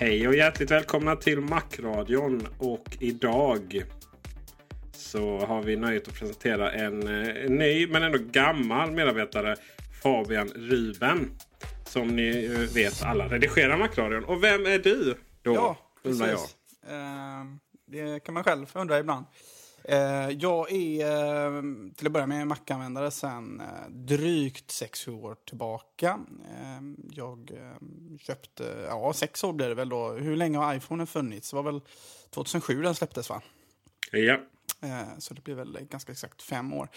Hej och hjärtligt välkomna till Macradion, och idag så har vi nöjet att presentera en ny men ändå gammal medarbetare, Fabian Ryben, som ni vet alla redigerar Macradion. Och vem är du då? Ja, precis. Det kan man själv undra ibland. Jag är till att börja med Mac-användare sedan drygt 6-7 år tillbaka. Jag köpte, 6 år blev det väl då. Hur länge har iPhone funnits? Det var väl 2007 den släpptes, va? Ja. Så det blir väl ganska exakt 5 år.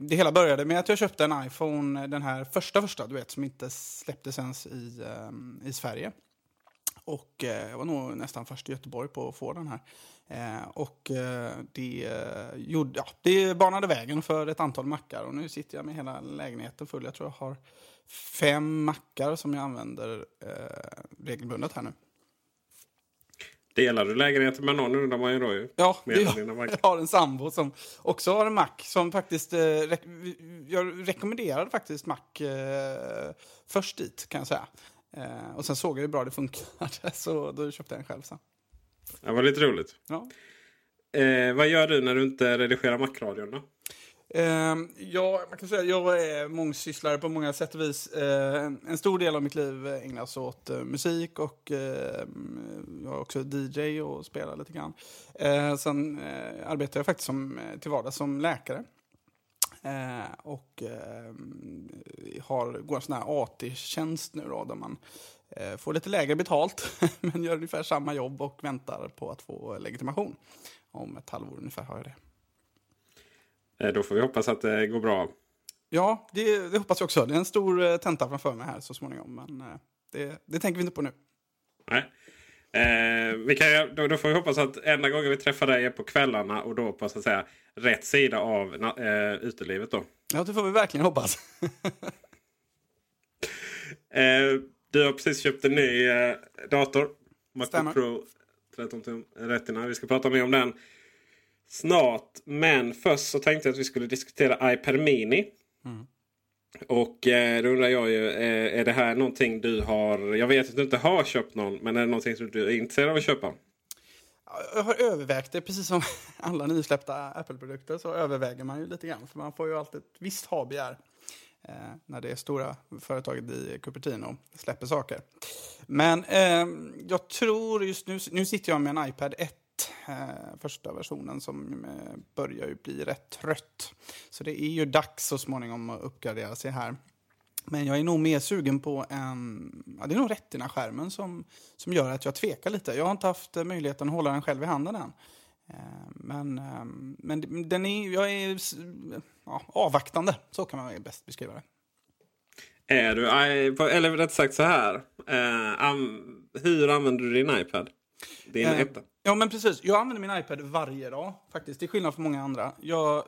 Det hela började med att jag köpte en iPhone, den här första du vet, som inte släpptes ens i Sverige. Och jag var nog nästan först i Göteborg på att få den här. Och det banade vägen för ett antal mackar. Och nu sitter jag med hela lägenheten full. Jag tror jag har 5 mackar som jag använder regelbundet här nu. Delar du lägenheten med någon undrar man ju då ju? Ja, jag har en sambo som också har en Mac. Som faktiskt, jag rekommenderade faktiskt Mac först dit, kan jag säga. Och sen såg jag hur bra det funkade, så då köpte jag en själv sen. Det var lite roligt. Ja. Vad gör du när du inte redigerar Macradion då? Man kan säga att jag är mångsysslare på många sätt och vis. En stor del av mitt liv ägnas åt musik, och jag är också DJ och spelar lite grann. Sen arbetar jag faktiskt till vardags som läkare. Och går en sån här AT-tjänst nu då, där man får lite lägre betalt men gör ungefär samma jobb och väntar på att få legitimation. Om ett halvår ungefär har jag det. Då får vi hoppas att det går bra. Ja, det hoppas jag också. Det är en stor tenta framför mig här så småningom, men det tänker vi inte på nu. Nej. Då får vi hoppas att enda gången vi träffar dig är på kvällarna, och då på så att säga rätt sida av utelivet då. Ja, det får vi verkligen hoppas. Du har precis köpt en ny dator, Macbook Pro 13 tum Retina. Vi ska prata mer om den snart, men först så tänkte jag att vi skulle diskutera iPad Mini. Mm. Och då undrar jag ju, är det här någonting du har... Jag vet att du inte har köpt någon, men är det någonting som du är intresserad av att köpa? Jag har övervägt det, precis som alla nysläppta Apple-produkter så överväger man ju lite grann. För man får ju alltid ett visst habegär när det stora företaget i Cupertino släpper saker. Men jag tror just nu sitter jag med en iPad 1. Första versionen som börjar ju bli rätt trött. Så det är ju dags så småningom att uppgradera sig här. Men jag är nog mer sugen på det är nog Retina-skärmen som gör att jag tvekar lite. Jag har inte haft möjligheten att hålla den själv i handen än. Men jag är avvaktande. Så kan man bäst beskriva det. Är du, eller rätt sagt så här. Hur använder du din iPad? Din etta. Ja, men precis. Jag använder min iPad varje dag faktiskt. Det är skillnad från många andra. Jag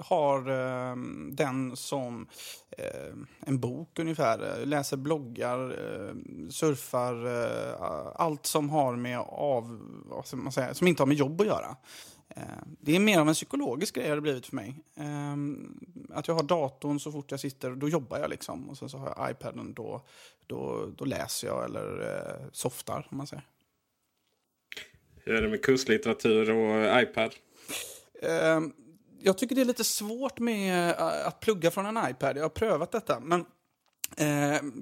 har den som en bok ungefär. Jag läser bloggar, surfar, allt som har med som inte har med jobb att göra. Det är mer av en psykologisk grej det har blivit för mig. Att jag har datorn så fort jag sitter, då jobbar jag liksom. Och sen så har jag iPaden, då läser jag eller softar, om man säger. Hur är det med kurslitteratur och iPad? Jag tycker det är lite svårt med att plugga från en iPad. Jag har prövat detta, men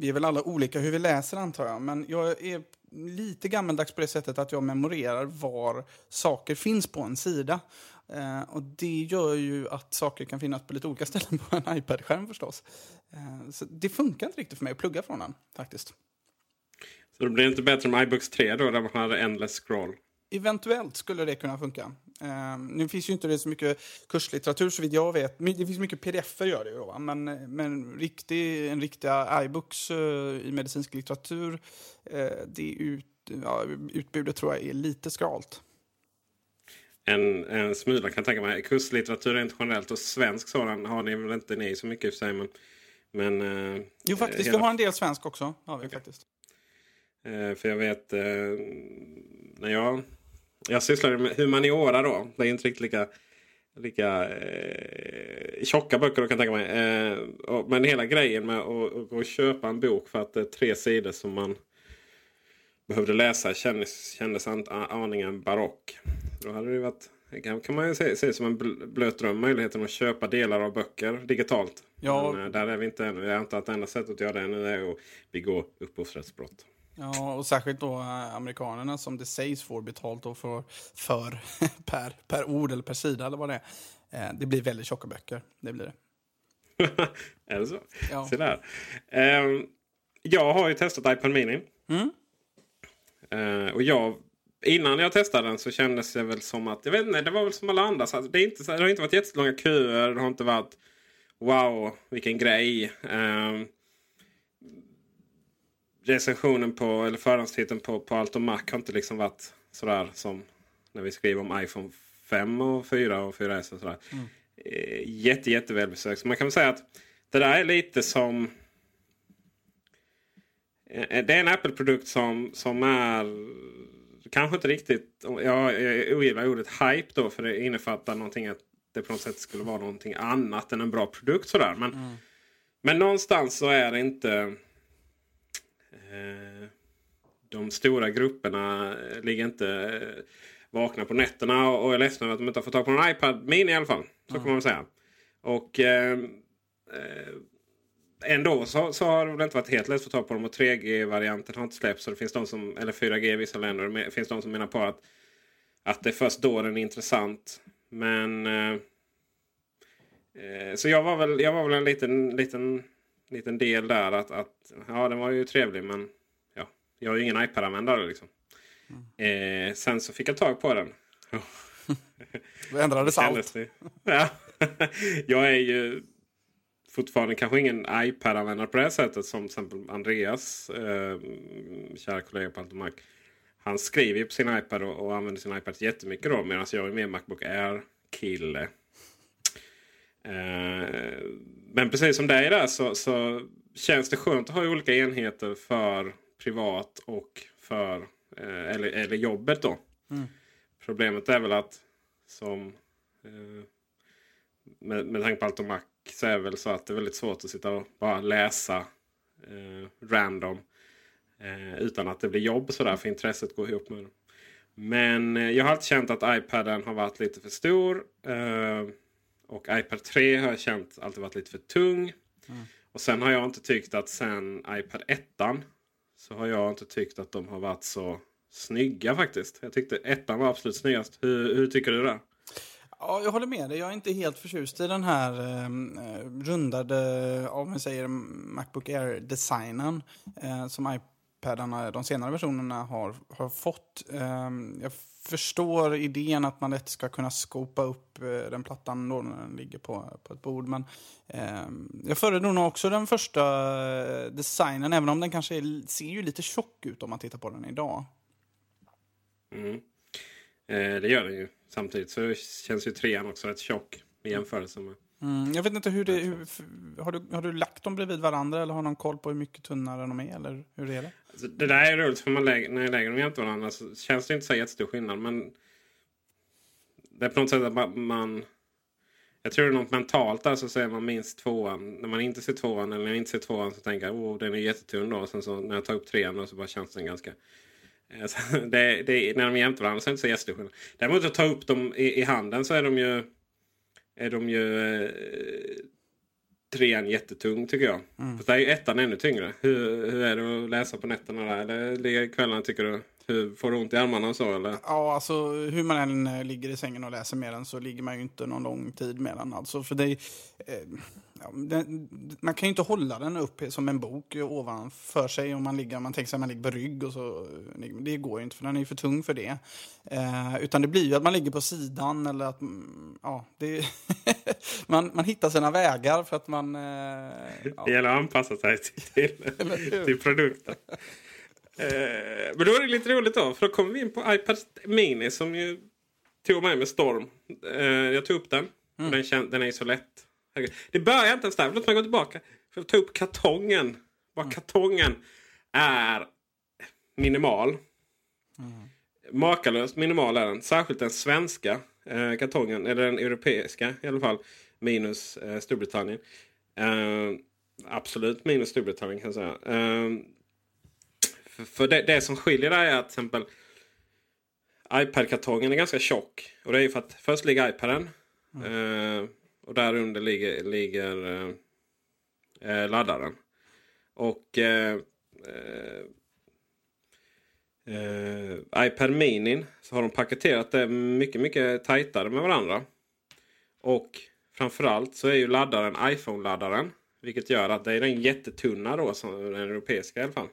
vi är väl alla olika hur vi läser, antar jag. Men jag är lite gammaldags på det sättet att jag memorerar var saker finns på en sida. Och det gör ju att saker kan finnas på lite olika ställen på en iPad-skärm förstås. Så det funkar inte riktigt för mig att plugga från den faktiskt. Så det blir inte bättre med iBooks 3 då, där man har endless scroll? Eventuellt skulle det kunna funka. Nu finns ju inte det så mycket kurslitteratur så vid jag vet. Det finns mycket pdf-er gör det ju då. Va? Men riktiga iBooks i medicinsk litteratur, utbudet tror jag är lite skralt. En smula kan jag tänka mig. Kurslitteratur rent generellt och svensk sådan har ni väl inte ni så mycket i sig. Men, jo faktiskt, vi har en del svensk också. Ja, vi faktiskt. För jag vet, när jag sysslade med humaniora då, det är inte riktigt lika tjocka böcker då, kan jag tänka mig. Men hela grejen med att köpa en bok för att det är 3 sidor som man behövde läsa kändes aningen barock. Då hade det varit, kan man ju se som en blöt dröm, möjligheten att köpa delar av böcker digitalt. Ja. Men där är vi inte ännu. Jag antar att det enda sättet att göra det nu är att begå upphovsrättsbrott. Ja, och särskilt då amerikanerna som det sägs får betalt då för per ord eller per sida eller vad det är. Det blir väldigt tjocka böcker, det blir det. Är det så? Ja. Se där. Jag har ju testat iPad Mini. Mm. Och innan jag testade den så kändes det väl som att, jag vet inte, det var väl som alla andra. Så det har inte varit jättelånga köer, det har inte varit wow, vilken grej. Recensionen på, eller förhandstiteln på Alltomac har inte liksom varit sådär som när vi skriver om iPhone 5 och 4 och 4S och sådär. Mm. Jätteväl besökt. Så man kan väl säga att det där är lite som, det är en Apple-produkt som är kanske inte riktigt, jag ogillar ordet hype då, för det innefattar någonting att det på något sätt skulle vara någonting annat än en bra produkt sådär. Men någonstans så är det inte, de stora grupperna ligger inte vakna på nätterna och är ledsna att de inte har fått tag på någon iPad Mini i alla fall. Så kan man väl säga. Och ändå så har det inte varit helt lätt att få tag på dem, och 3G-varianten har inte släppts, så det finns de som, eller 4G i vissa länder, det finns de som menar på att det först då den är intressant. Men så jag var väl en liten del där att ja, den var ju trevlig, men ja, jag har ju ingen iPad-användare liksom. Sen så fick jag tag på den. Det ändrades allt. Ja. Jag är ju fortfarande kanske ingen iPad-användare på det sättet, som till exempel Andreas, kära kollega på Alltomark. Han skriver ju på sin iPad och använder sin iPad jättemycket då, medan jag är med Macbook Air-kille. Men precis som det är där så känns det skönt att ha olika enheter för privat och för eller jobbet då. Mm. Problemet är väl att som med tanke på Alltomac så är det väl så att det är väldigt svårt att sitta och bara läsa random utan att det blir jobb sådär, för intresset går ihop med dem. Men jag har alltid känt att iPaden har varit lite för stor. Och iPad 3 har jag känt alltid varit lite för tung. Mm. Och sen har jag inte tyckt att sen iPad 1 så har jag inte tyckt att de har varit så snygga faktiskt. Jag tyckte 1 var absolut snyggast. Hur tycker du det? Ja, jag håller med dig. Jag är inte helt förtjust i den här rundade, om man säger, MacBook Air-designen som iPadarna, de senare versionerna har fått. Jag förstår idén att man lätt ska kunna skopa upp den plattan då när den ligger på ett bord. Men jag föredrar nog också den första designen, även om den kanske ser ju lite tjock ut om man tittar på den idag. Mm. Det gör den ju. Samtidigt så känns ju 3 också rätt tjock i jämförelse med. Jag vet inte hur det har du lagt dem bredvid varandra, eller har någon koll på hur mycket tunnare de är, eller hur är det? Alltså, det där är roligt, för när jag lägger dem jämte varandra så känns det inte så jättestor skillnad, men Det är på något sätt att man jag tror det är något mentalt där, så ser man minst tvåan. När man inte ser tvåan eller när jag inte ser tvåan så tänker jag, den är jättetunn då. Och sen så när jag tar upp trean då, så bara känns den ganska... när de jämte varandra så är det inte så jättestor. Däremot att ta upp dem i handen så är de ju trean jättetung tycker jag. Mm. För det är ju ettan ännu tyngre. Hur är det att läsa på nätterna där? Eller ligga kvällarna tycker du? Får du ont i armarna och så eller? Ja, alltså hur man än ligger i sängen och läser med den så ligger man ju inte någon lång tid med den. Alltså, för det, man kan ju inte hålla den upp som en bok ovanför sig om man tänker sig att man ligger på rygg och så. Det går ju inte för den är ju för tung för det. Utan det blir ju att man ligger på sidan eller att man hittar sina vägar för att man... Det gäller att anpassa sig till produkten. Men då är det lite roligt då, för då kommer vi in på iPad Mini som ju tog mig med storm. Jag tog upp den. Mm. Den är ju så lätt. Det börjar inte ens där. Låt mig gå tillbaka. För att ta upp kartongen. Bara kartongen är minimal. Mm. Makalöst minimal är den. Särskilt den svenska kartongen. Eller den europeiska i alla fall. Minus Storbritannien. Absolut minus Storbritannien kan jag säga. För det som skiljer där är att till exempel iPad-kartongen är ganska tjock. Och det är ju för att först ligger iPaden. Och där under ligger laddaren. Och iPad Mini så har de paketerat det mycket, mycket tajtare med varandra. Och framförallt så är ju laddaren iPhone-laddaren. Vilket gör att det är den jättetunna då, som den europeiska i alla fall.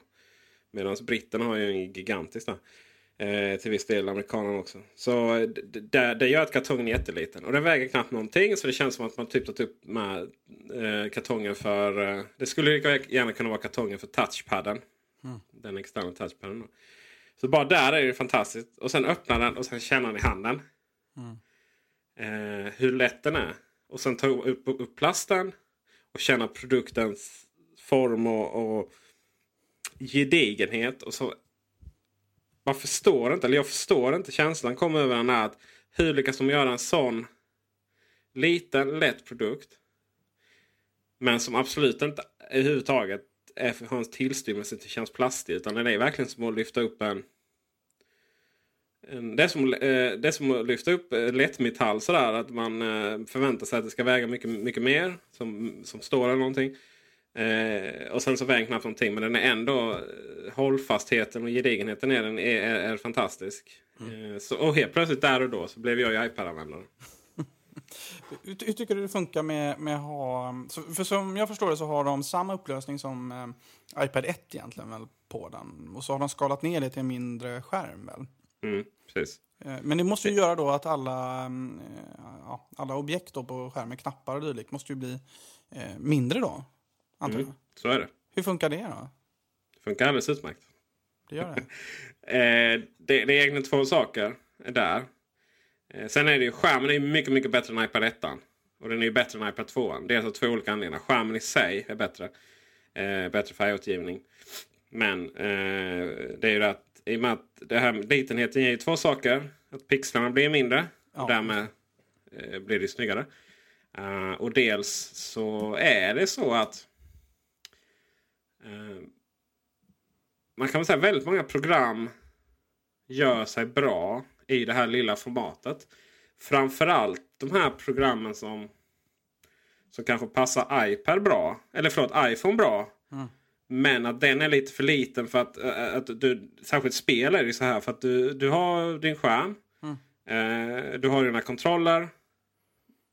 Medan britterna har ju en gigantisk där. Till viss del amerikanerna också. Så det gör att kartongen är jätteliten. Och den väger knappt någonting. Så det känns som att man typ tagit upp med kartongen för... det skulle gärna kunna vara kartongen för touchpadden. Mm. Den externa touchpadden då. Så bara där är det fantastiskt. Och sen öppnar den och sen känner den i handen. Mm. Hur lätt den är. Och sen ta upp plasten. Och känna produktens form och gedigenhet. Och så man förstår inte, eller jag förstår inte känslan kommer över den här att hur lyckas de göra en sån liten, lätt produkt men som absolut inte överhuvudtaget har en tillstymmelse till känns plastig, utan det är verkligen som att lyfta upp det är som att lyfta upp lättmetall sådär, att man förväntar sig att det ska väga mycket, mycket mer som står eller någonting. Och sen så väger knappt någonting, men den är ändå hållfastheten och gedigenheten i den är fantastisk. Så, och helt plötsligt där och då så blev jag ju iPad-användare. Hur tycker du det funkar med att ha... För som jag förstår det så har de samma upplösning som iPad 1 egentligen väl på den. Och så har de skalat ner det till en mindre skärm väl? Mm, precis. Men det måste ju göra då att alla objekt då på skärmen, knappar och dylikt, måste ju bli mindre då. Mm, så är det. Hur funkar det då? Det funkar alldeles utmärkt. Det gör det. Det är egentligen två saker där. Sen är det ju skärmen är mycket, mycket bättre än iPad 1. Och den är ju bättre än iPad 2. Det är alltså två olika anledningar. Skärmen i sig är bättre. Bättre färgåtergivning. Men det är ju att i och med att det här med litenheten ger ju två saker. Att pixlarna blir mindre. Ja. Och därmed blir det snyggare. Och dels så är det så att man kan väl säga väldigt många program gör sig bra i det här lilla formatet. Framförallt de här programmen som kanske passar iPad bra. Eller förlåt, iPhone bra. Mm. Men att den är lite för liten för att du... Särskilt spel är det så här. För att du har din skärm. Mm. Du har dina kontroller.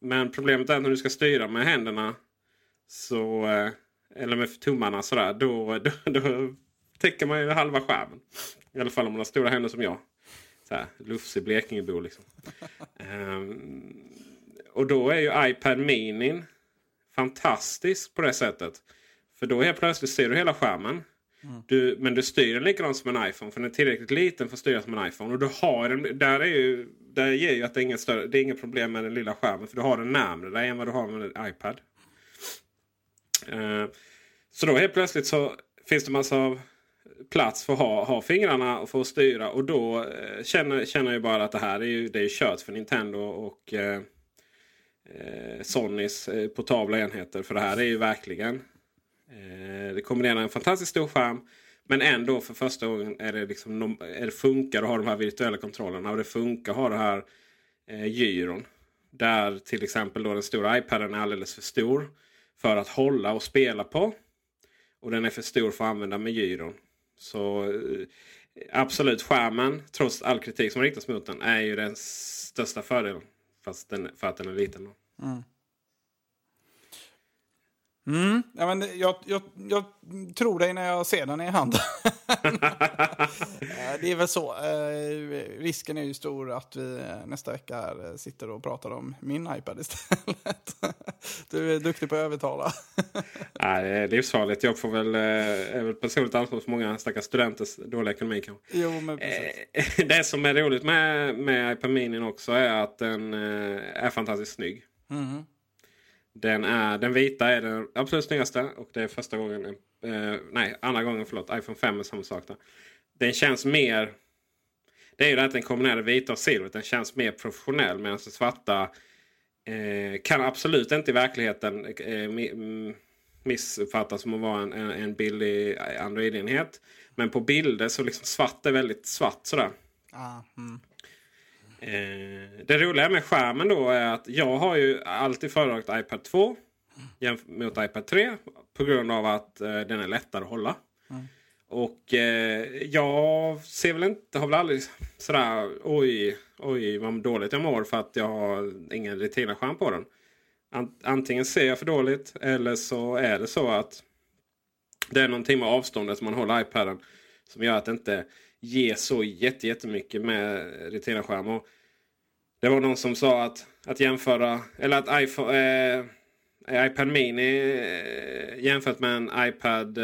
Men problemet är när du ska styra med händerna så... Eller med tummarna sådär. Då täcker man ju halva skärmen. I alla fall om man har stora händer som jag. Såhär, lufsig Blekingebo liksom. Och då är ju iPad Mini fantastisk på det sättet. För då helt plötsligt styr du hela skärmen. Mm. Men du styr den likadant som en iPhone. För den är tillräckligt liten för att styra som en iPhone. Och du har den, där ger ju att det är inget problem med den lilla skärmen. För du har den närmare där än vad du har med en iPad. Så då helt plötsligt så finns det massa plats för att ha fingrarna för att styra. Och då känner jag bara att det här är ju kört för Nintendo och Sonys portabla enheter. För det här är ju verkligen... det kombinerar en fantastiskt stor skärm. Men ändå för första gången är det liksom, det funkar att ha de här virtuella kontrollerna. Och det funkar att ha det här gyron. Där till exempel då den stora iPaden är alldeles för stor för att hålla och spela på. Och den är för stor för att använda med gyron. Så absolut, skärmen, trots all kritik som riktas mot den, är ju den största fördelen. Fast för att den är liten då. Ja, men jag tror dig när jag ser den i handen. Det är väl så. Risken är ju stor att vi nästa vecka sitter och pratar om min iPad istället. Du är duktig på att övertala. Nej, det är livsfarligt. Jag får väl, är väl personligt ansvar för många stackars studenters dåliga ekonomi. Jo, men precis. Det som är roligt med iPad Mini också är att den är fantastiskt snygg. Mm. Den vita är den absolut snyggaste. Och det är andra gången, iPhone 5 är samma sak där. Den känns mer... Det är ju det att den kombinerar vita och silver. Den känns mer professionell. Medan den svarta kan absolut inte i verkligheten missuppfattas som att vara en billig Android-enhet. Men på bilder så liksom svart är väldigt svart sådär. Det roliga med skärmen då är att jag har ju alltid föredragit iPad 2 mot iPad 3 på grund av att den är lättare att hålla. Och jag ser väl inte, har väl aldrig sådär oj vad dåligt jag mår för att jag har ingen retina-skärm på den. Antingen ser jag för dåligt eller så är det så att det är någonting med avståndet som man håller iPaden som gör att det inte ger så jättemycket med retina-skärm. Och det var någon som sa att jämföra, eller att iPad Mini jämfört med en iPad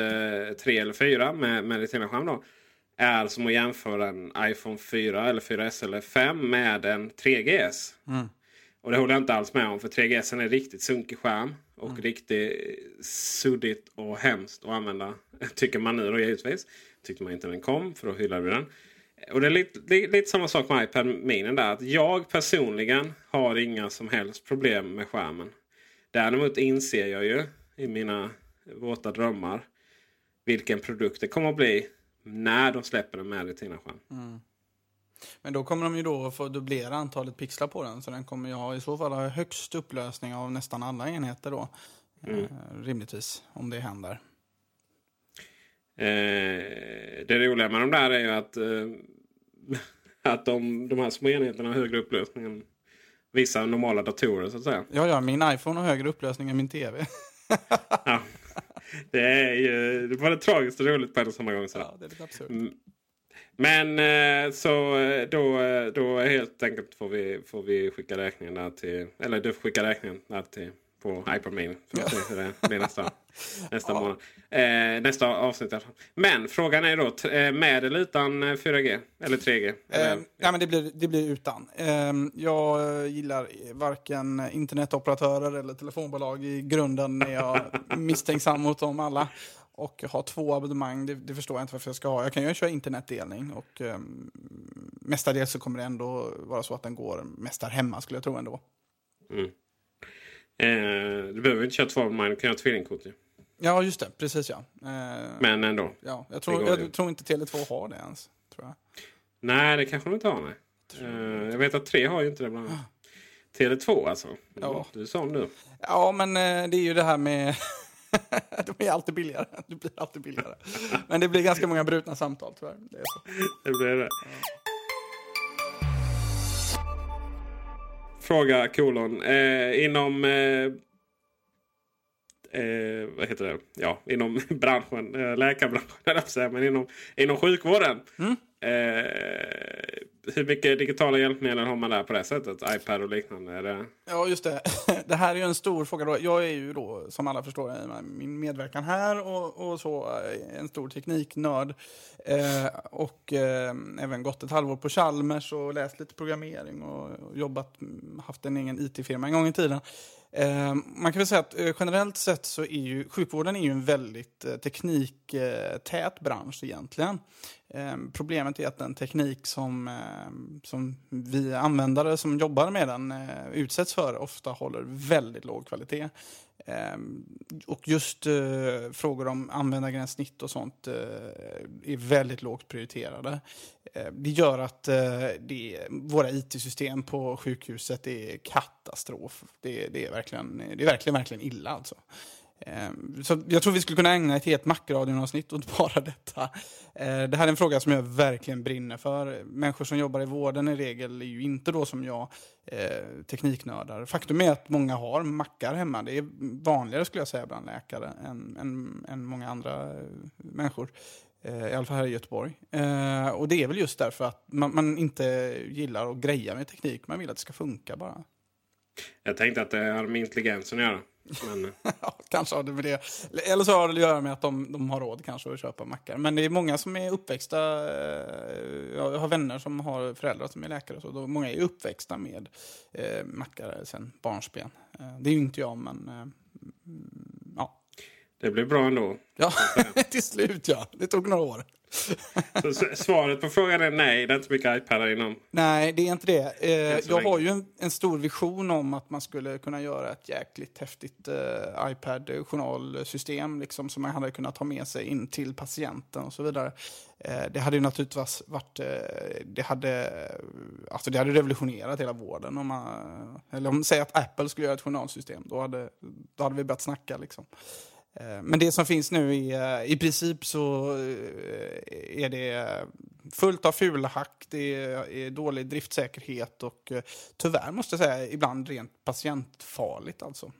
3 eller 4 med retina-skärm då, är som att jämföra en iPhone 4 eller 4S eller 5 med en 3GS. Och det håller jag inte alls med om, för 3GS är riktigt sunkig skärm och riktigt suddigt och hemskt att använda, tycker man nu då givetvis. Tyckte man inte den kom, för då hyllade vi den. Och det är lite samma sak med iPad Mini där. Att jag personligen har inga som helst problem med skärmen. Däremot inser jag ju i mina våta drömmar vilken produkt det kommer att bli när de släpper den med retina-skärm. Men då kommer de ju då få dubblera antalet pixlar på den. Så den kommer ju ha i så fall högst upplösning av nästan alla enheter då. Rimligtvis, om det händer. Det roliga med de där är ju att de här små enheterna har högre upplösning än vissa normala datorer så att säga. Ja, min iPhone har högre upplösning än min TV. Ja, det är ju både tragiskt och roligt på en och samma gång. Så. Ja, det är lite absurt. Men så då helt enkelt får vi skicka räkningen där till, eller du får skicka räkningen där till på iPad Mini för att se hur det blir nästa månad. Nästa avsnitt. Men frågan är då med eller utan 4G eller 3G? Ja, men det blir utan. Jag gillar varken internetoperatörer eller telefonbolag i grunden, när jag misstänksam mot dem alla. Och ha 2 abonnemang, det förstår jag inte varför jag ska ha. Jag kan ju köra internetdelning och mestadels så kommer det ändå vara så att den går mest där hemma, skulle jag tro ändå. Du behöver inte köra 2 abonnemang, du kan ha tvillingkort ju. Ja, just det, precis ja. Men ändå. Ja, jag tror inte Tele2 har det ens, tror jag. Nej, det kanske de inte har, nej. Jag vet att 3 har ju inte det bland annat. Tele2 alltså, ja. Du sa om nu. Ja, men det är ju det här med... De är alltid billigare. Det blir alltid billigare. Men det blir ganska många brutna samtal tyvärr. Det är så. Det blir det. Fråga : inom vad heter det? Ja, inom branschen, läkarbranschen, men inom sjukvården. Hur mycket digitala hjälpmedel har man där på det sättet? iPad och liknande? Är det... Ja, just det. Det här är ju en stor fråga då. Jag är ju då, som alla förstår, min medverkan här och så, en stor tekniknörd. Och även gått ett halvår på Chalmers och läst lite programmering och jobbat, haft en egen IT-firma en gång i tiden. Man kan väl säga att generellt sett så är ju sjukvården är ju en väldigt tekniktät bransch egentligen. Problemet är att den teknik som vi användare som jobbar med den utsätts för ofta håller väldigt låg kvalitet. Och just frågor om användargränssnitt och sånt är väldigt lågt prioriterade. Det gör att våra IT-system på sjukhuset är katastrof. Det är verkligen illa alltså. Så jag tror vi skulle kunna ägna ett helt Macradion-avsnitt åt bara detta. Det här är en fråga som jag verkligen brinner för. Människor som jobbar i vården i regel är ju inte då som jag tekniknördar. Faktum är att många har mackar hemma. Det är vanligare skulle jag säga bland läkare än många andra människor. I alla fall här i Göteborg. Och det är väl just därför att man inte gillar att greja med teknik. Man vill att det ska funka bara. Jag tänkte att det är med intelligensen att göra. Men... ja, kanske har det med det. Eller så har det att göra med att de har råd kanske att köpa mackar. Men det är många som är uppväxta. Jag har vänner som har föräldrar som är läkare. Och så. Många är uppväxta med mackar sen barnsben. Det är ju inte jag, men ja. Det blir bra ändå. Ja, till slut ja. Det tog några år. Så svaret på frågan är nej, det är inte mycket iPadar inom. Nej, det är inte det. Jag har ju en stor vision om att man skulle kunna göra ett jäkligt häftigt iPad-journalsystem liksom, som man hade kunnat ta med sig in till patienten och så vidare. Det hade ju naturligtvis varit... Det hade revolutionerat hela vården. Om man säger att Apple skulle göra ett journalsystem, då hade vi börjat snacka liksom. Men det som finns nu i princip så är det fullt av fula hack, det är dålig driftsäkerhet och tyvärr måste jag säga ibland rent patientfarligt alltså.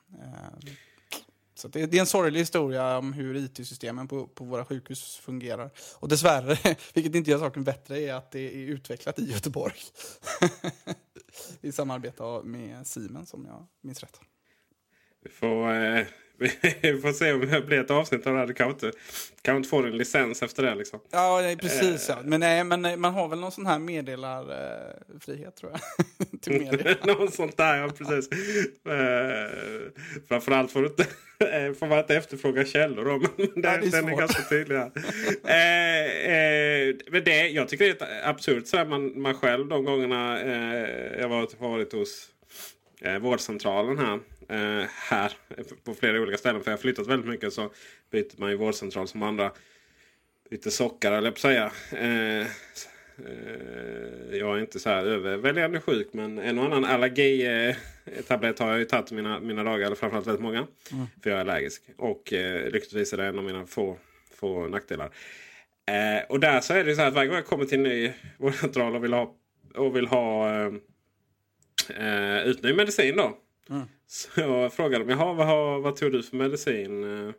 Så det är en sorglig historia om hur IT-systemen på våra sjukhus fungerar. Och dessvärre, vilket inte gör saken bättre, är att det är utvecklat i Göteborg. I samarbete med Siemens om jag minns rätt. Vi får se om det blir ett avsnitt av det här. Kan inte få en licens efter det liksom. Ja, precis. Ja. Men man har väl någon sån här meddelarfrihet tror jag. Till medier. Någon sånt där, ja precis. Framförallt får man inte efterfråga källor då, men den är ganska tydlig. Men jag tycker det är absurt så här, man själv de gångerna jag varit hos vårdcentralen här på flera olika ställen, för jag har flyttat väldigt mycket, så byter man ju vårdcentral som andra byter sockar eller på säga. Jag är inte så här överväldigande sjuk, men en och annan allergitablett har jag ju tagit mina dagar, eller framförallt väldigt många, för jag är allergisk och lyckligtvis är det en av mina få nackdelar. Och där så är det så här att varje gång jag kommer till en ny vårdcentral och vill ha ut ny medicin då. Så jag frågade dem, vad tog du för medicin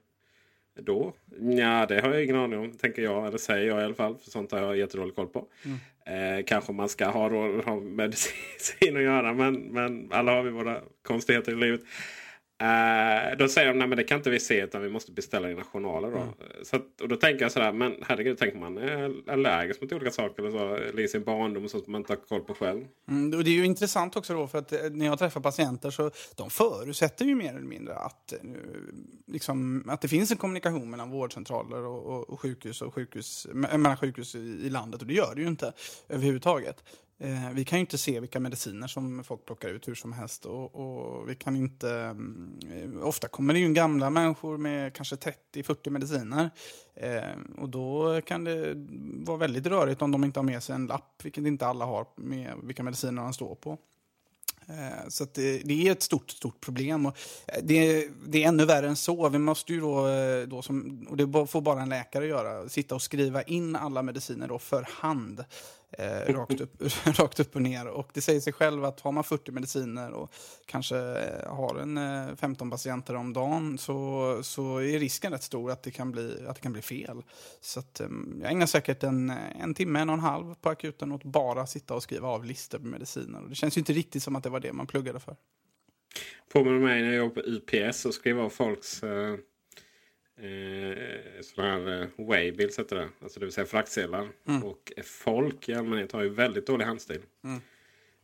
då? Ja, det har jag ingen aning om, tänker jag, eller säger jag i alla fall, för sånt har jag jättedålig koll på. Kanske man ska ha medicin att göra, men alla har vi våra konstigheter i livet. Då säger de, nej men det kan inte vi se, utan vi måste beställa dina journaler då. Så att, och då tänker jag sådär, men herregud, tänker man är allergisk mot olika saker eller så, ligger sin barndom och sånt som man inte har koll på själv. Och det är ju intressant också då, för att när jag träffar patienter så de förutsätter ju mer eller mindre att, liksom, att det finns en kommunikation mellan vårdcentraler och sjukhus och mellan sjukhus i landet, och det gör det ju inte överhuvudtaget. Vi kan ju inte se vilka mediciner som folk plockar ut hur som helst, och vi kan inte... Ofta kommer det ju gamla människor med kanske 30-40 mediciner, och då kan det vara väldigt rörigt om de inte har med sig en lapp, vilket inte alla har, med vilka mediciner de står på. Så att det är ett stort problem, och det är ännu värre än så. Vi måste ju då som, och det får bara en läkare göra, sitta och skriva in alla mediciner då för hand. Rakt upp och ner, och det säger sig själv att har man 40 mediciner och kanske har en 15 patienter om dagen, så är risken rätt stor att det kan bli fel. Så att, jag ägnar säkert en timme, en och en halv på akuten åt bara sitta och skriva av listor på mediciner, och det känns ju inte riktigt som att det var det man pluggade för. Påminner mig när jag jobbade på UPS och skrev av folks sådana här waybills heter det. Alltså det vill säga fraktsedlar. Och folk i allmänhet har ju väldigt dålig handstil.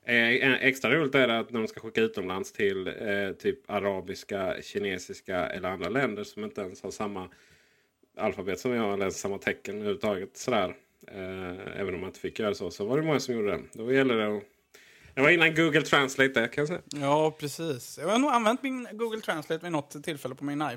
Extra roligt är det att när de ska skicka utomlands till typ arabiska, kinesiska eller andra länder som inte ens har samma alfabet som jag eller samma tecken överhuvudtaget sådär. Även om man inte fick göra så var det många som gjorde det. Då gäller det att... Det var innan Google Translate där, kan jag säga. Ja, precis. Jag har nog använt min Google Translate vid något tillfälle på min iPhone.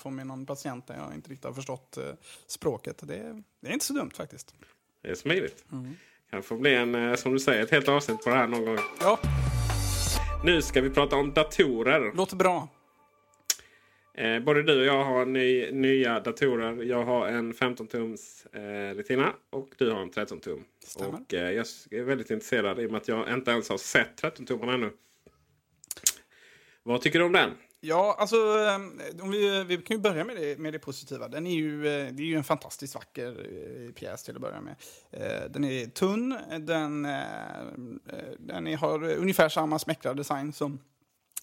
Från med någon patient där jag inte riktigt har förstått språket. Det är inte så dumt faktiskt. Det är smidigt. Mm. Kan få bli en, som du säger, ett helt avsnitt på det här någon gång. Ja. Nu ska vi prata om datorer. Låter bra. Både du och jag har nya datorer. Jag har en 15-tums Retina och du har en 13-tum. Stämmer. Och jag är väldigt intresserad i och med att jag inte ens har sett 13-tummarna ännu. Vad tycker du om den? Ja, alltså om vi kan ju börja med det positiva. Det är ju en fantastiskt vacker pjäs till att börja med. Den är tunn, den har ungefär samma smäckra design som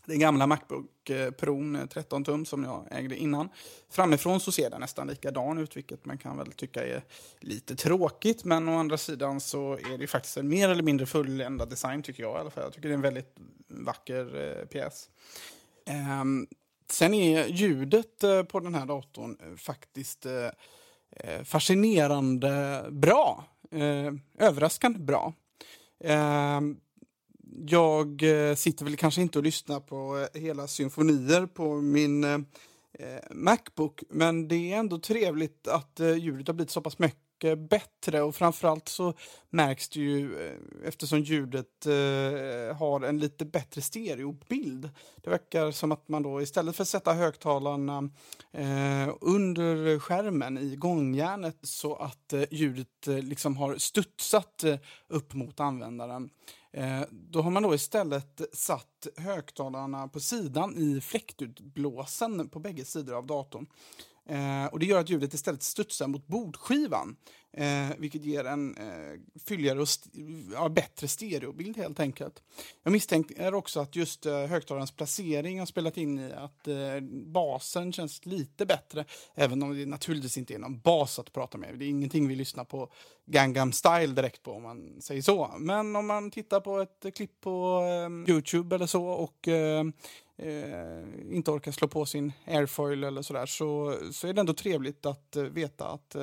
den gamla Macbook Pro 13 tum som jag ägde innan. Framifrån så ser den nästan likadan ut, vilket man kan väl tycka är lite tråkigt. Men å andra sidan så är det faktiskt en mer eller mindre fulländad design, tycker jag i alla fall. Jag tycker det är en väldigt vacker pjäs. Sen är ljudet på den här datorn faktiskt fascinerande bra. Överraskande bra. Jag sitter väl kanske inte och lyssnar på hela symfonier på min Macbook. Men det är ändå trevligt att ljudet har blivit så pass mycket bättre. Och framförallt så märks det ju eftersom ljudet har en lite bättre stereobild. Det verkar som att man då istället för att sätta högtalarna under skärmen i gångjärnet så att ljudet liksom har studsat upp mot användaren. Då har man då istället satt högtalarna på sidan i fläktutblåsen på bägge sidor av datorn. Och det gör att ljudet istället studsar mot bordskivan. Vilket ger en fylligare och bättre stereobild helt enkelt. Jag misstänker också att just högtalarens placering har spelat in i att basen känns lite bättre. Även om det naturligtvis inte är någon bas att prata med. Det är ingenting vi lyssnar på Gangnam Style direkt på, om man säger så. Men om man tittar på ett klipp på YouTube eller så och inte orkar slå på sin airfoil eller sådär, så är det ändå trevligt att veta att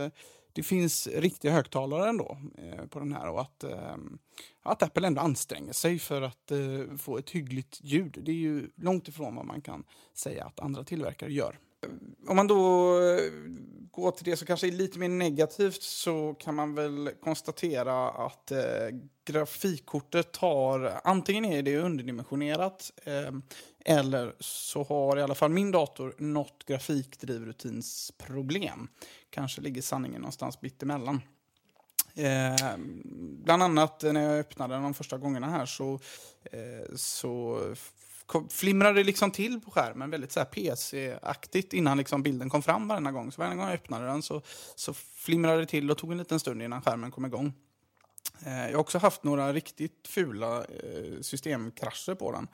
det finns riktiga högtalare ändå på den här, och att Apple ändå anstränger sig för att få ett hyggligt ljud. Det är ju långt ifrån vad man kan säga att andra tillverkare gör. Om man då går till det så kanske är lite mer negativt, så kan man väl konstatera att grafikkortet har, antingen är det underdimensionerat eller så har i alla fall min dator något grafikdrivrutinsproblem. Kanske ligger sanningen någonstans mittemellan. Bland annat när jag öppnade den de första gångerna här så flimrade liksom till på skärmen väldigt så här PC-aktigt innan liksom bilden kom fram varenda gång. Så varje gång jag öppnade den så flimrade det till och tog en liten stund innan skärmen kom igång. Jag har också haft några riktigt fula systemkrascher på den.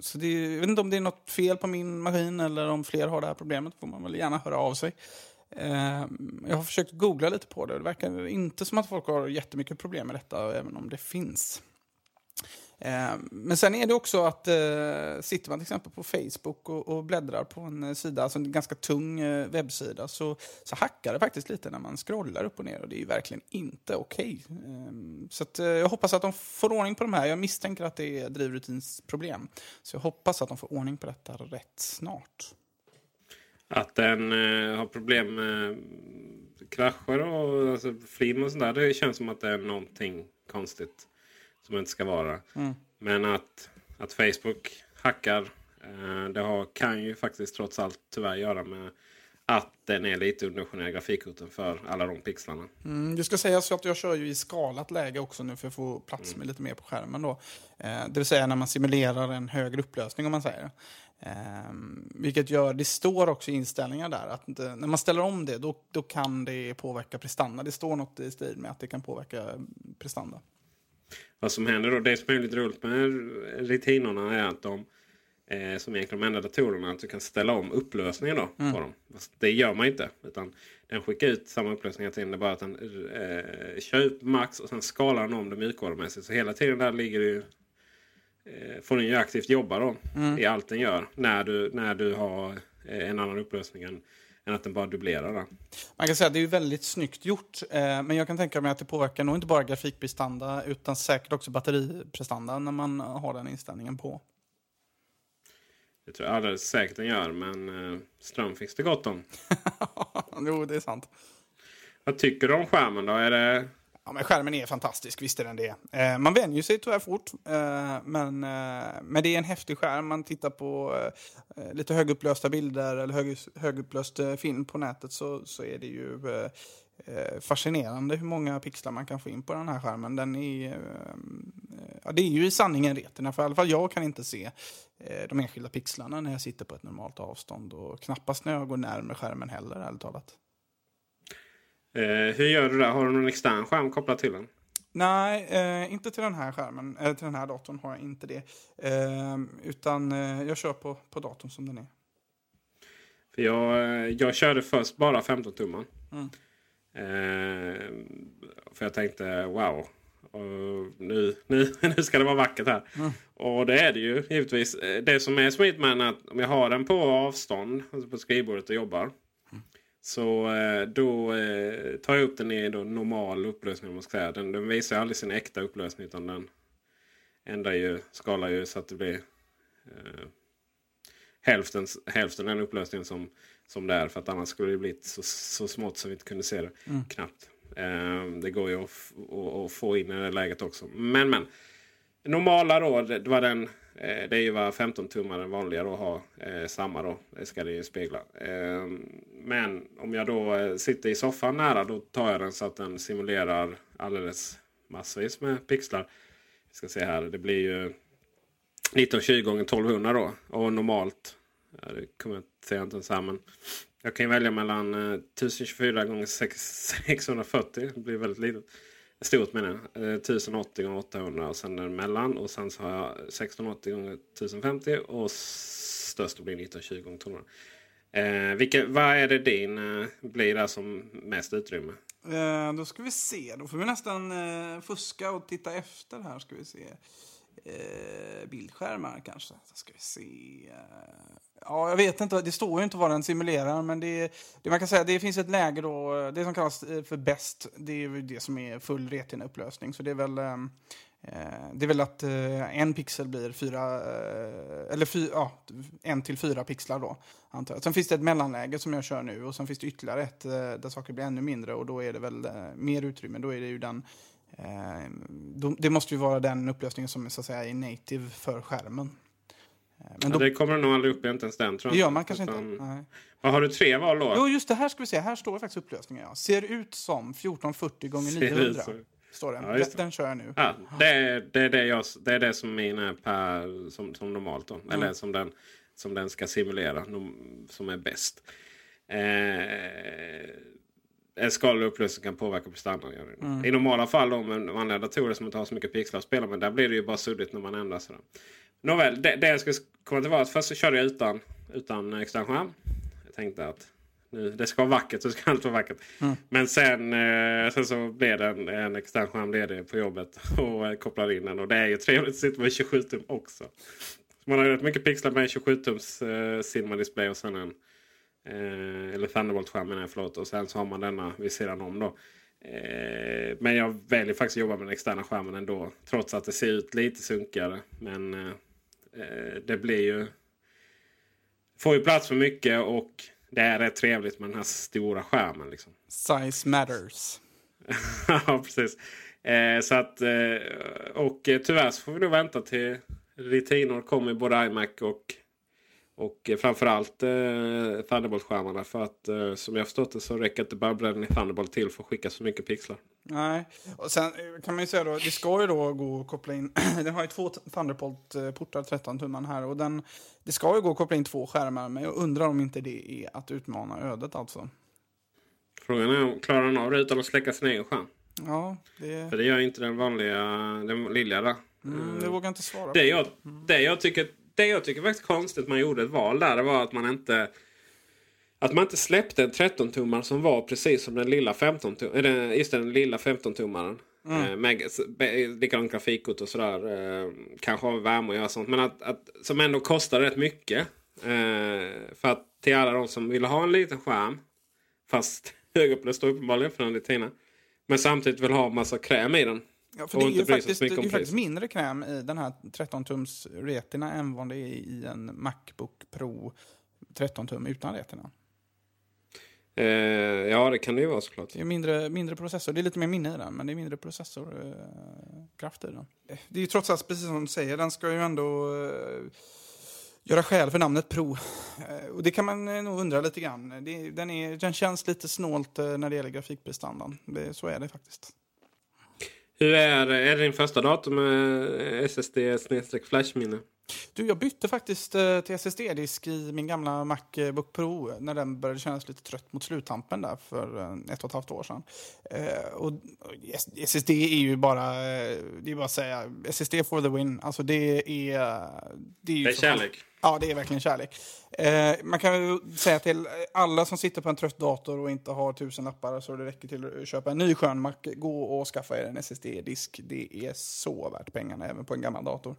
Så jag vet inte om det är något fel på min maskin eller om fler har det här problemet, får man väl gärna höra av sig. Jag har försökt googla lite på det, och det verkar inte som att folk har jättemycket problem med detta, även om det finns. Men sen är det också att sitter man till exempel på Facebook och bläddrar på en sida, alltså en ganska tung webbsida, så hackar det faktiskt lite när man scrollar upp och ner, och det är ju verkligen inte okej. Så att, jag hoppas att de får ordning på de här. Jag misstänker att det är drivrutinsproblem, så jag hoppas att de får ordning på detta rätt snart. Att den har problem med krascher och alltså, flim och sådär, det känns som att det är någonting konstigt som inte ska vara. Mm. Men att Facebook hackar, kan ju faktiskt trots allt tyvärr göra med att den är lite underdimensionerad grafikkorten för alla de pixlarna. Det ska sägas att jag kör ju i skalat läge också nu för att få plats med lite mer på skärmen då. Det vill säga när man simulerar en högre upplösning, om man säger. Vilket gör, det står också i inställningar där att när man ställer om det då kan det påverka prestanda. Det står något i stil med att det kan påverka prestanda. Vad som händer då, det som är lite roligt med retinorna är att de som egentligen de enda datorerna, att du kan ställa om upplösningen då på dem. Det gör man inte, utan den skickar ut samma upplösningar till, det bara att den kör ut max och sen skalar den om det mjukvarumässigt. Så hela tiden där ligger du, får den ju aktivt jobba då i allt den gör när du har en annan upplösning än att den bara dubblerar den. Man kan säga att det är väldigt snyggt gjort. Men jag kan tänka mig att det påverkar nog inte bara grafikprestanda utan säkert också batteriprestanda när man har den inställningen på. Det tror jag alldeles säkert den gör, men ström finns det gott om. Jo, det är sant. Vad tycker du om skärmen då? Är det... Ja, men skärmen är fantastisk, visst är den det. Man vänjer sig tyvärr fort, men det är en häftig skärm. Man tittar på lite högupplösta bilder eller högupplöst film på nätet, så är det ju fascinerande hur många pixlar man kan få in på den här skärmen. Den är, det är ju i sanningen reterna, för i alla fall jag kan inte se de enskilda pixlarna när jag sitter på ett normalt avstånd, och knappast när jag går närmare skärmen heller, ärligt talat. Hur gör du det? Har du någon extern skärm kopplad till den? Nej, inte till den här skärmen. Till den här datorn har jag inte det. Utan jag kör på datorn som den är. För jag körde först bara 15 tummar. För jag tänkte, wow. Nu ska det vara vackert här. Och det är det ju givetvis. Det som är smidigt med att om jag har den på avstånd, alltså på skrivbordet och jobbar, så då tar jag upp den i då normal upplösning, om man ska säga. Den visar aldrig sin äkta upplösning, utan den ändrar ju, skalar ju så att det blir hälften den upplösningen som det är. För att annars skulle det bli så smått som vi inte kunde se det knappt. Det går ju att få in i det läget också. Men normala då, det var den... Det är ju vad 15 tummar den vanliga då har samma då. Det ska det ju spegla. Men om jag då sitter i soffan nära, då tar jag den så att den simulerar alldeles massvis med pixlar. Vi ska se här. Det blir ju 1920 x 1200 då. Och normalt, ja, det kommer jag inte säga, men Jag kan välja mellan 1024 x 640. Det blir väldigt litet. Stort menar jag. 1080 x 800, och sen däremellan. Och sen så har jag 1680 x 1050. Och störst blir 1920 x 1200. Vad är det din blir där som mest utrymme? Då ska vi se. Då får vi nästan fuska och titta efter här. Ska vi se. Bildskärmar kanske. Så ska vi se. Ja, jag vet inte. Det står ju inte vad den simulerar. Men det man kan säga, det finns ett läge då. Det som kallas för bäst. Det är det som är full retina-upplösning. Så det är väl... att en pixel blir 1-4 pixlar då, antar jag. Sen finns det ett mellanläge som jag kör nu, och sen finns det ytterligare ett där saker blir ännu mindre, och då är det väl mer utrymme. Då är det ju det måste ju vara den upplösningen som så att säga är native för skärmen. Men då, det kommer nog aldrig upp egentligen den, tror jag. Ja, man kanske inte. Nej. Vad har du tre val då? Jo, just det, här ska vi se. Här står faktiskt upplösningen. Ja. Ser ut som 1440 x 900. Står den. Ja, den kör jag nu. Ja, det är det som mina per som normalt då. Mm. Eller som den ska simulera, som är bäst. En skalupplösning kan påverka prestanda. I normala fall om man använder datorer som inte har så mycket pixlar att spela med, där blir det ju bara suddigt när man ändrar sådär. Nåväl, det jag skulle komma till var att först så körde jag utan extern skärm. Jag tänkte att det ska vara vackert, så ska allt vara vackert. Mm. Men sen så blev det en extern skärmledig på jobbet och kopplade in den. Och det är ju trevligt att sitta med 27 tum också. Så man har ju rätt mycket pixlar med en 27-tums Sigma-display och sen eller Thunderbolt-skärmen är förlåt. Och sen så har man denna vid sidan om då. Men jag väljer faktiskt att jobba med den externa skärmen ändå. Trots att det ser ut lite sunkigare. Men det blir ju... Får ju plats för mycket och... Det är rätt trevligt med den här stora skärmen. Liksom. Size matters. Ja, precis. Så att, och tyvärr så får vi nog vänta till retinor kommer i både iMac och framförallt Thunderbolt-skärmarna. För att som jag har förstått det så räcker inte barbrädden i Thunderbolt till för att skicka så mycket pixlar. Nej, och sen kan man ju säga då, det ska ju då gå och koppla in, den har ju 2 Thunderbolt-portar, 13 tumman här, och det ska ju gå och koppla in 2 skärmar, men jag undrar om inte det är att utmana ödet alltså. Frågan är om klarar den av det utan att släcka sin egen skärm? Ja, det... För det gör inte den vanliga, den lilla där. Det vågar jag inte svara på. Det jag tycker faktiskt konstigt att man gjorde ett val där, det var att man inte släppte en 13-tummare som var precis som den lilla 15-tummaren. Likadant grafikkort och sådär. Kanske har värme och göra sånt. Men att som ändå kostar rätt mycket. För att till alla de som vill ha en liten skärm. Fast högupplöst och uppenbarligen för den litina. Men samtidigt vill ha massa kräm i den. Ja, för det är ju faktiskt mindre kräm i den här 13-tums retina än vad det är i en Macbook Pro 13 tum utan retina. Ja, det kan det ju vara såklart. Det är mindre processor. Det är lite mer minne i den, men det är mindre processorkraft i den. Det är ju trots allt, precis som du säger, den ska ju ändå göra skäl för namnet Pro. Och det kan man nog undra lite grann. Den känns lite snålt när det gäller grafikprestandan. Så är det faktiskt. Hur är det din första dator med SSD/flashminne? Du, jag bytte faktiskt till SSD-disk i min gamla Macbook Pro när den började kännas lite trött mot sluttampen där för 1,5 år sedan. Och SSD är ju bara, det är bara att säga, SSD for the win. Alltså det är kärlek. Ja, det är verkligen kärlek. Man kan ju säga till alla som sitter på en trött dator och inte har 1000 lappar så det räcker till att köpa en ny skön Mac. Gå och skaffa er en SSD-disk. Det är så värt pengarna även på en gammal dator.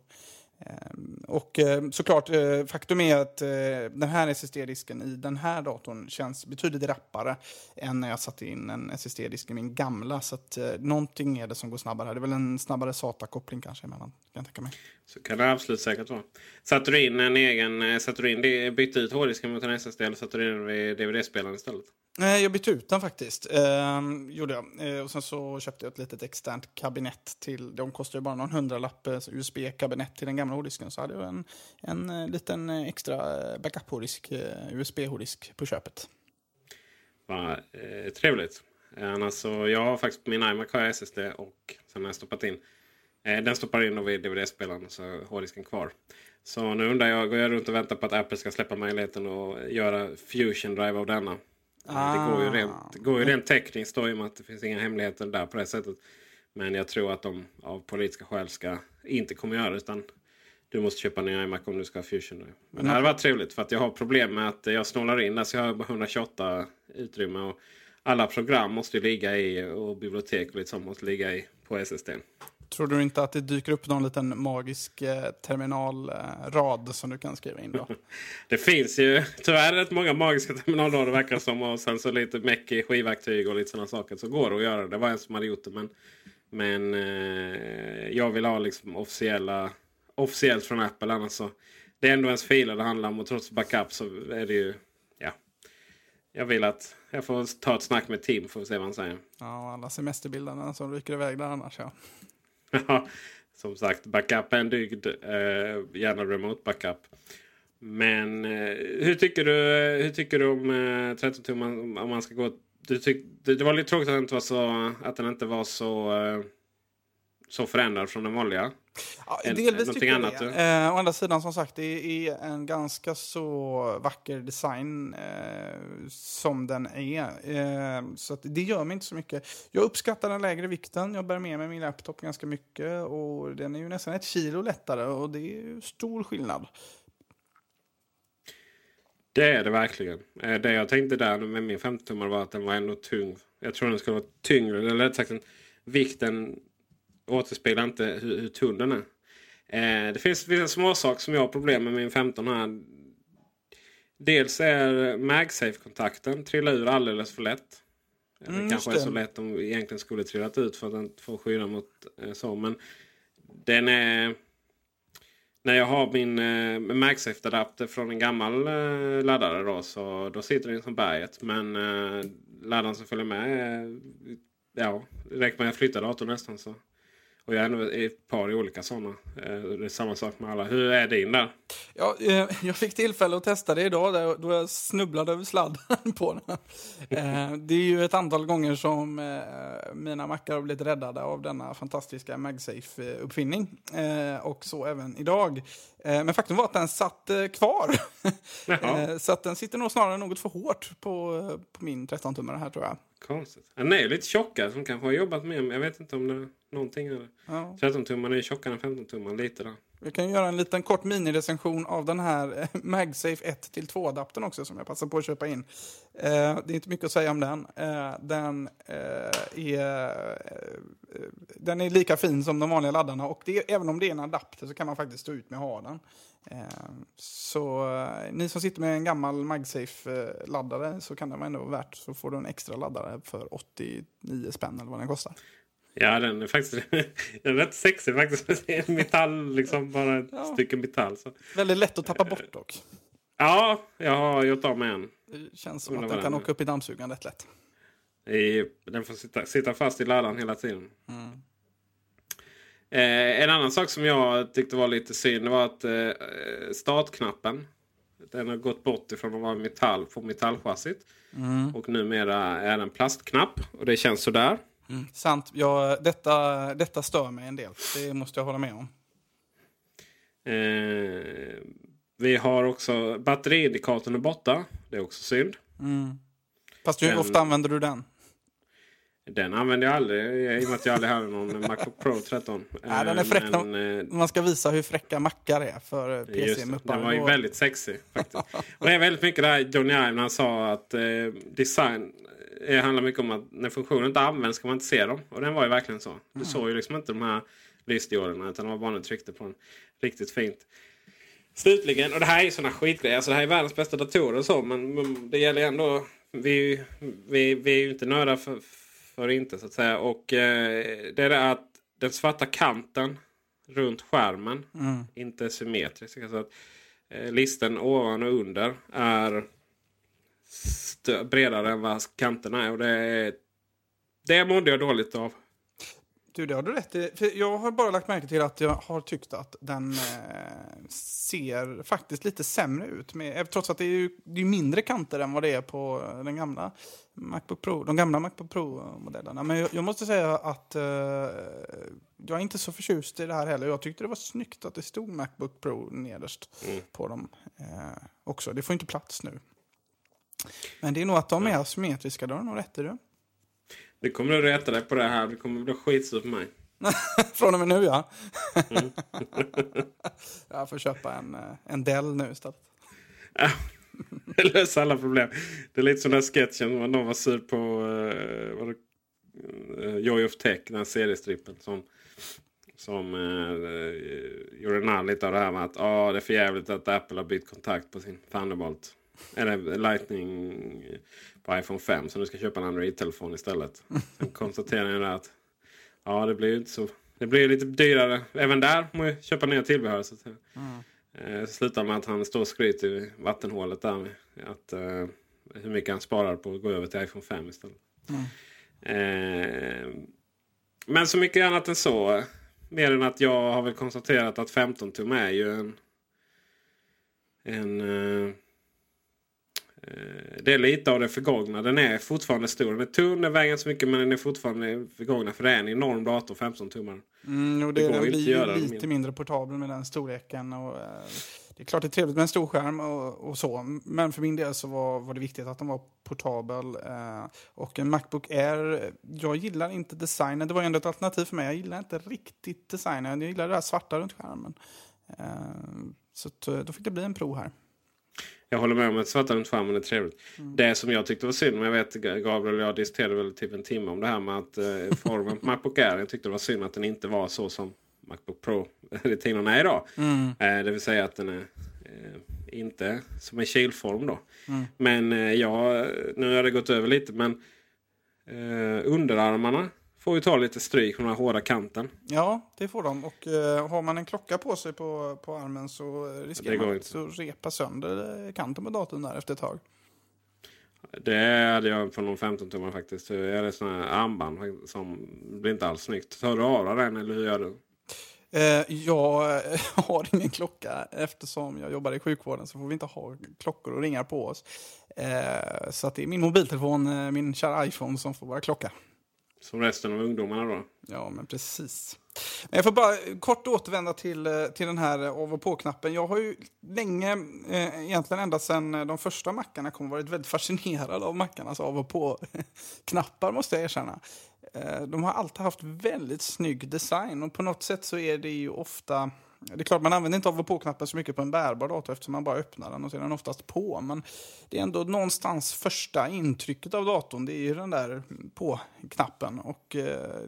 Och såklart, faktum är att den här SSD-disken i den här datorn känns betydligt rappare än när jag satte in en SSD-disk i min gamla, så att någonting är det som går snabbare här. Det är väl en snabbare SATA-koppling kanske, men man kan tänka mig. Så kan det absolut säkert vara. Satte du in en egen, bytte ut hårddisken mot en SSD eller satte du in vid DVD-spelaren istället? Nej, jag bytte ut den faktiskt. Gjorde jag. Och sen så köpte jag ett litet externt kabinett till, de kostar ju bara någon 100-lapp USB-kabinett till den gamla hårddisken, så hade jag en liten extra backup-hårddisk, USB-hårddisk på köpet. Vad trevligt. Alltså, jag har faktiskt, min iMac har SSD och sen har jag stoppat in Den stoppar in och vid DVD-spelaren och så har hårddisken kvar. Så nu undrar jag, går jag runt och väntar på att Apple ska släppa möjligheten att göra Fusion Drive av denna? Ah. Det går ju rent tekniskt då, i och med att det finns inga hemligheter där på det sättet. Men jag tror att de av politiska skäl ska inte kommer göra det, utan du måste köpa en iMac om du ska ha Fusion Drive. Men det här var trevligt, för att jag har problem med att jag snålar in. Alltså jag har 128 utrymme och alla program måste ju ligga i, och bibliotek och liksom måste ligga i på SSD. Tror du inte att det dyker upp någon liten magisk terminalrad som du kan skriva in då? Det finns ju tyvärr rätt många magiska terminalrader verkar som, och sen så lite meck i skivverktyg och lite sådana saker så går det att göra. Det var en som hade gjort det, men jag vill ha liksom officiellt från Apple, annars så det är ändå ens filer det handlar om, och trots backup så är det ju, ja. Jag vill att jag får ta ett snack med Tim för att se vad han säger. Ja, alla semesterbilderna som rycker iväg där annars, ja. Ja, som sagt, backup är en dygd, gärna remote backup. Men hur tycker du om 13-tum, om man ska gå? Det var lite tråkigt att den inte var så så förändrad från den vanliga. Ja, delvis tycker jag det. Å andra sidan, som sagt, det är en ganska så vacker design som den är. Så att det gör mig inte så mycket. Jag uppskattar den lägre vikten. Jag bär med mig min laptop ganska mycket. Och den är ju nästan 1 kilo lättare. Och det är ju stor skillnad. Det är det verkligen. Det jag tänkte där med min 50-tummare var att den var ändå tung. Jag tror den skulle vara tyngre. Eller rätt sagt, vikten återspeglar inte hur tunn den är. Det finns en småsak som jag har problem med min 15 här. Dels är MagSafe-kontakten trillar ur alldeles för lätt. Det kanske är så lätt de egentligen skulle trillat ut för att den får skydda mot så. Men den är... När jag har min MagSafe-adapter från en gammal laddare då, så då sitter den som berget. Men laddaren som följer med... Ja, det räcker med att flytta datorn nästan så. Och jag är nog ett par i olika sådana. Det är samma sak med alla. Hur är din där? Ja, jag fick tillfälle att testa det idag då jag snubblade över sladden på den. Det är ju ett antal gånger som mina mackar har blivit räddade av denna fantastiska MagSafe-uppfinning. Och så även idag. Men faktum var att den satt kvar. Så att den sitter nog snarare något för hårt på min 13-tummare här, tror jag. Konstigt. Den är ju lite tjockare som kanske har jobbat med, men jag vet inte om det är någonting. Ja. 13-tumman är ju tjockare än 15-tumman lite då. Vi kan göra en liten kort minirecension av den här MagSafe 1-2-adaptern också som jag passar på att köpa in. Det är inte mycket att säga om den. Den är lika fin som de vanliga laddarna, och det, även om det är en adapter så kan man faktiskt stå ut med att ha den. Så ni som sitter med en gammal MagSafe-laddare så kan det vara ändå värt, så får du en extra laddare för 89 spänn eller vad den kostar. Ja, den är faktiskt rätt sexig faktiskt. Metall, liksom bara ett stycke metall. Så. Väldigt lätt att tappa bort dock. Ja, jag har gjort av med en. Det känns som att den kan åka upp i dammsugaren rätt lätt. Den får sitta fast i laddaren hela tiden. Mm. En annan sak som jag tyckte var lite synd var att startknappen, den har gått bort ifrån att vara metall på metallchassit. Mm. Och numera är den plastknapp och det känns sådär. Mm. Sant, ja, detta stör mig en del. Det måste jag hålla med om. Vi har också batteriindikatorn är borta. Det är också synd. Mm. Fast hur ofta använder du den? Den använder jag aldrig, i och med att jag aldrig hade någon Macbook Pro 13. Nej, den är fräck. Man ska visa hur fräcka mackar är för PC-muppar. Den var ju väldigt sexy faktiskt. Och det är väldigt mycket där Johnny Ive, han sa att design handlar mycket om att när funktionen inte används ska man inte se dem. Och den var ju verkligen så. Du såg ju liksom inte de här listjorden, utan de var bara nu tryckte på den. Riktigt fint. Slutligen, och det här är ju sådana skitgrejer. Alltså det här är världens bästa datorer och så, men det gäller ändå, vi är ju inte nöjda för inte så att säga. Och det är det att den svarta kanten runt skärmen inte är symmetrisk. Alltså att listen ovan och under är bredare än vad kanterna är. Och det mådde jag dåligt av. Du, det har du rätt i. För jag har bara lagt märke till att jag har tyckt att den ser faktiskt lite sämre ut. Med, trots att det är mindre kanter än vad det är på den gamla MacBook Pro, de gamla MacBook Pro-modellerna. Men jag måste säga att jag är inte så förtjust i det här heller. Jag tyckte det var snyggt att det stod MacBook Pro nederst på dem också. Det får inte plats nu. Men det är nog att de är asymmetriska. Då har du nog rätt i det. Du kommer att rätta dig på det här. Det kommer att bli skitsur för mig. Från och med nu, ja. Jag får köpa en Dell nu istället. Ja, det löser alla problem. Det är lite som den här sketchen när de var sur på Joy of Tech, den här seriestrippen som gjorde närligt av det här med att det är för jävligt att Apple har bytt kontakt på sin Thunderbolt. Eller Lightning på iPhone 5. Så nu ska köpa en Android-telefon istället. Sen konstaterar jag att det blir ju inte så. Det blir lite dyrare. Även där må jag köpa nya tillbehör. Så slutar med att han står och skryter i vattenhålet där. Med att, hur mycket han sparar på att gå över till iPhone 5 istället. Men så mycket annat än så. Mer än att jag har väl konstaterat att 15 tum är ju det är lite av det förgångna. Den är fortfarande stor. Den är tunn, den väger så mycket, men den är fortfarande förgångna. För det är en enorm dator, 15 tummar. Det blir lite mindre portabel med den storleken. Och, det är klart det är trevligt med en stor skärm och så. Men för min del så var det viktigt att den var portabel. Och en MacBook Air, jag gillar inte designen. Det var ju ändå ett alternativ för mig. Jag gillar inte riktigt designen. Jag gillar det där svarta runt skärmen. Så då fick det bli en Pro här. Jag håller med om att svarta runt skärmen är trevligt. Det som jag tyckte var synd, men jag vet Gabriel och jag diskuterade väl typ en timme om det här med att formen på MacBook Air, jag tyckte det var synd att den inte var så som MacBook Pro retinorna är idag. Det vill säga att den är inte som en kylform då. Men nu har det gått över lite, men underarmarna får ju ta lite stryk från den här hårda kanten. Ja, det får de. Och har man en klocka på sig på armen så riskerar man att repa sönder kanten på datorn där efter ett tag. Det hade jag på någon 15-tummar faktiskt. Det är sådana här armband som blir inte alls snyggt. Tar du av den eller hur gör du? Jag har ingen klocka eftersom jag jobbar i sjukvården så får vi inte ha klockor och ringar på oss. Så att det är min mobiltelefon, min kära iPhone som får vara klocka. Som resten av ungdomarna då? Ja, men precis. Jag får bara kort återvända till den här av- och på-knappen. Jag har ju länge, egentligen ända sedan de första mackarna kom, varit väldigt fascinerad av mackarnas av- och på-knappar, måste jag erkänna. De har alltid haft väldigt snygg design och på något sätt så är det ju ofta... Det är klart man använder inte av- och på-knappen så mycket på en bärbar dator eftersom man bara öppnar den och ser den oftast på. Men det är ändå någonstans första intrycket av datorn, det är ju den där på-knappen. Och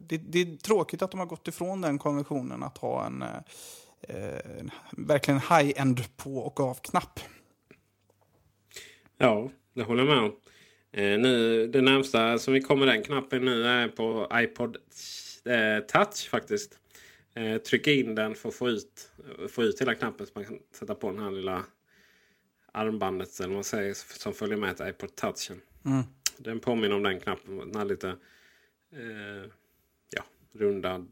det är tråkigt att de har gått ifrån den konventionen att ha en verkligen high-end på- och av-knapp. Ja, det håller jag med om. Nu, det närmsta som vi kommer den knappen nu är på iPod Touch faktiskt. Trycka in den för att få ut hela knappen så man kan sätta på den här lilla armbandet eller vad man säger, som följer med till iPod Touchen. Den påminner om den knappen, den här lite runda,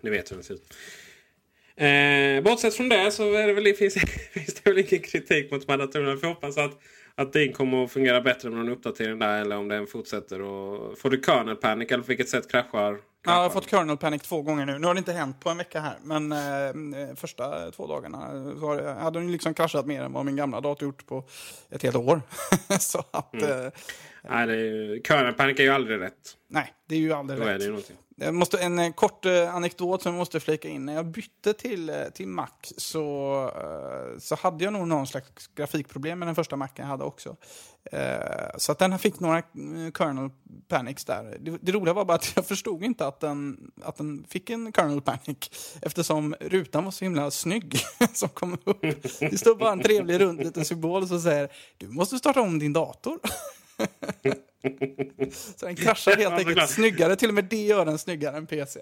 ni vet hur den ser ut. Bortsett från det så är det väl, finns det väl ingen kritik mot datorerna. Vi hoppas att din kommer att fungera bättre med någon uppdatering där eller om den fortsätter och får du kernel panic eller på vilket sätt kraschar. Ja, jag har fått kernel panic 2 gånger nu. Nu har det inte hänt på en vecka här. Men första 2 dagarna så hade den liksom kraschat mer än vad min gamla dator gjort på ett helt år. Så att... Nej, kernel panic är ju aldrig rätt. Nej, det är ju aldrig rätt. Jag måste, en kort anekdot som jag måste flika in. När jag bytte till Mac så hade jag nog någon slags grafikproblem med den första Macen jag hade också. Så att den fick några kernel panics där. Det roliga var bara att jag förstod inte att den fick en kernel panic eftersom rutan var så himla snygg som kom upp. Det stod bara en trevlig rund liten symbol som säger du måste starta om din dator. Så den kraschar helt enkelt snyggare. Till och med det gör den snyggare än PC.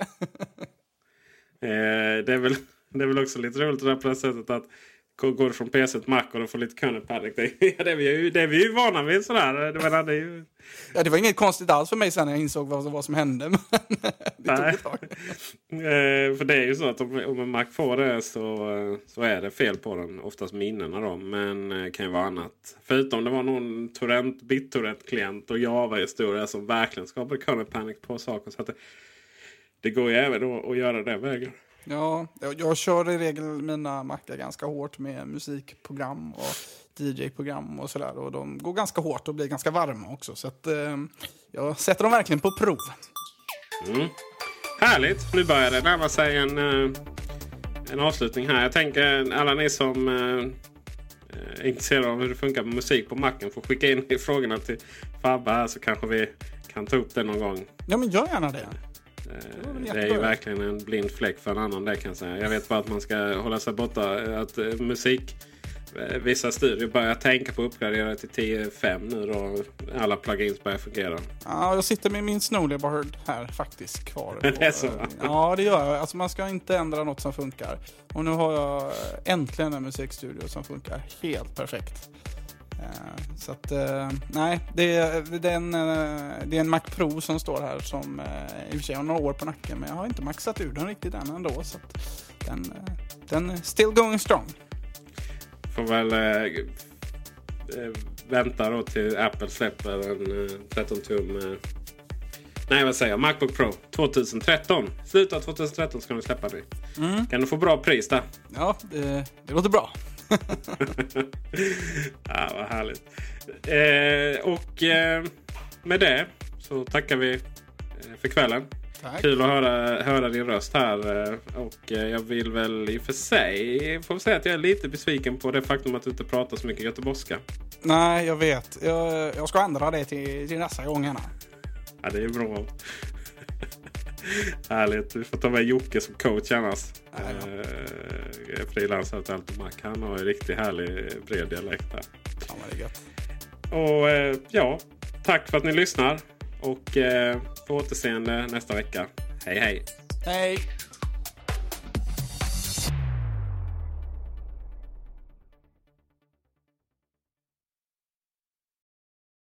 Det är väl också lite roligt det där på det sättet att går från PC till Mac och du får lite kernel-panic. Det är vi ju vana vid sådär. Det var ju... Ja, det var inget konstigt alls för mig sen när jag insåg vad som hände. Men det tog ett tag. För det är ju så att om en Mac får det så är det fel på den. Oftast minnena då. Men kan ju vara annat. Förutom det var någon BitTorrent-klient och Java-historia som verkligen skapade kernel-panic på saker. Så att det går ju även att göra det vägen. Ja, jag kör i regel mina mackar ganska hårt med musikprogram och DJ-program och sådär. Och de går ganska hårt och blir ganska varma också. Så att jag sätter dem verkligen på prov. Mm. Härligt, nu börjar det närma sig en avslutning här. Jag tänker alla ni som är intresserade av hur det funkar med musik på macken får skicka in i frågorna till Fabba här, så kanske vi kan ta upp det någon gång. Ja, men gör gärna det. Det är ju verkligen en blind fläck för en annan, det kan jag säga. Jag vet bara att man ska hålla sig borta. Att musik, vissa studier börjar tänka på att uppgradera till 10.5 nu då. Alla plugins börjar fungera. Ja, jag sitter med min Snow Leopard här faktiskt kvar. Det är så. Ja, det gör jag. Alltså man ska inte ändra något som funkar. Och nu har jag äntligen en musikstudio som funkar helt perfekt. Så att, nej, det är en Mac Pro som står här som i och för sig har några år på nacken, men jag har inte maxat ur den riktigt än ändå, så att den är still going strong. Får väl vänta då till Apple släpper en 13-tum MacBook Pro 2013. Slutet av 2013 ska de släppa det. Mm. Kan du få bra pris där? Ja, det låter bra. Ja, vad härligt. Med det så tackar vi för kvällen. Tack. Kul att höra din röst här. Jag vill väl i och för sig får säga att jag är lite besviken på det faktum att du inte pratar så mycket göteborgska. Nej, jag vet. Jag ska ändra det till nästa gångerna. Ja, det är bra. Härligt, vi får ta med Jocke som coach annars. Frilansare till Alltomark. Han har en riktigt härlig bred dialekt där. Ja, det är gött. Och tack för att ni lyssnar. Och på återseende nästa vecka. Hej hej. Hej.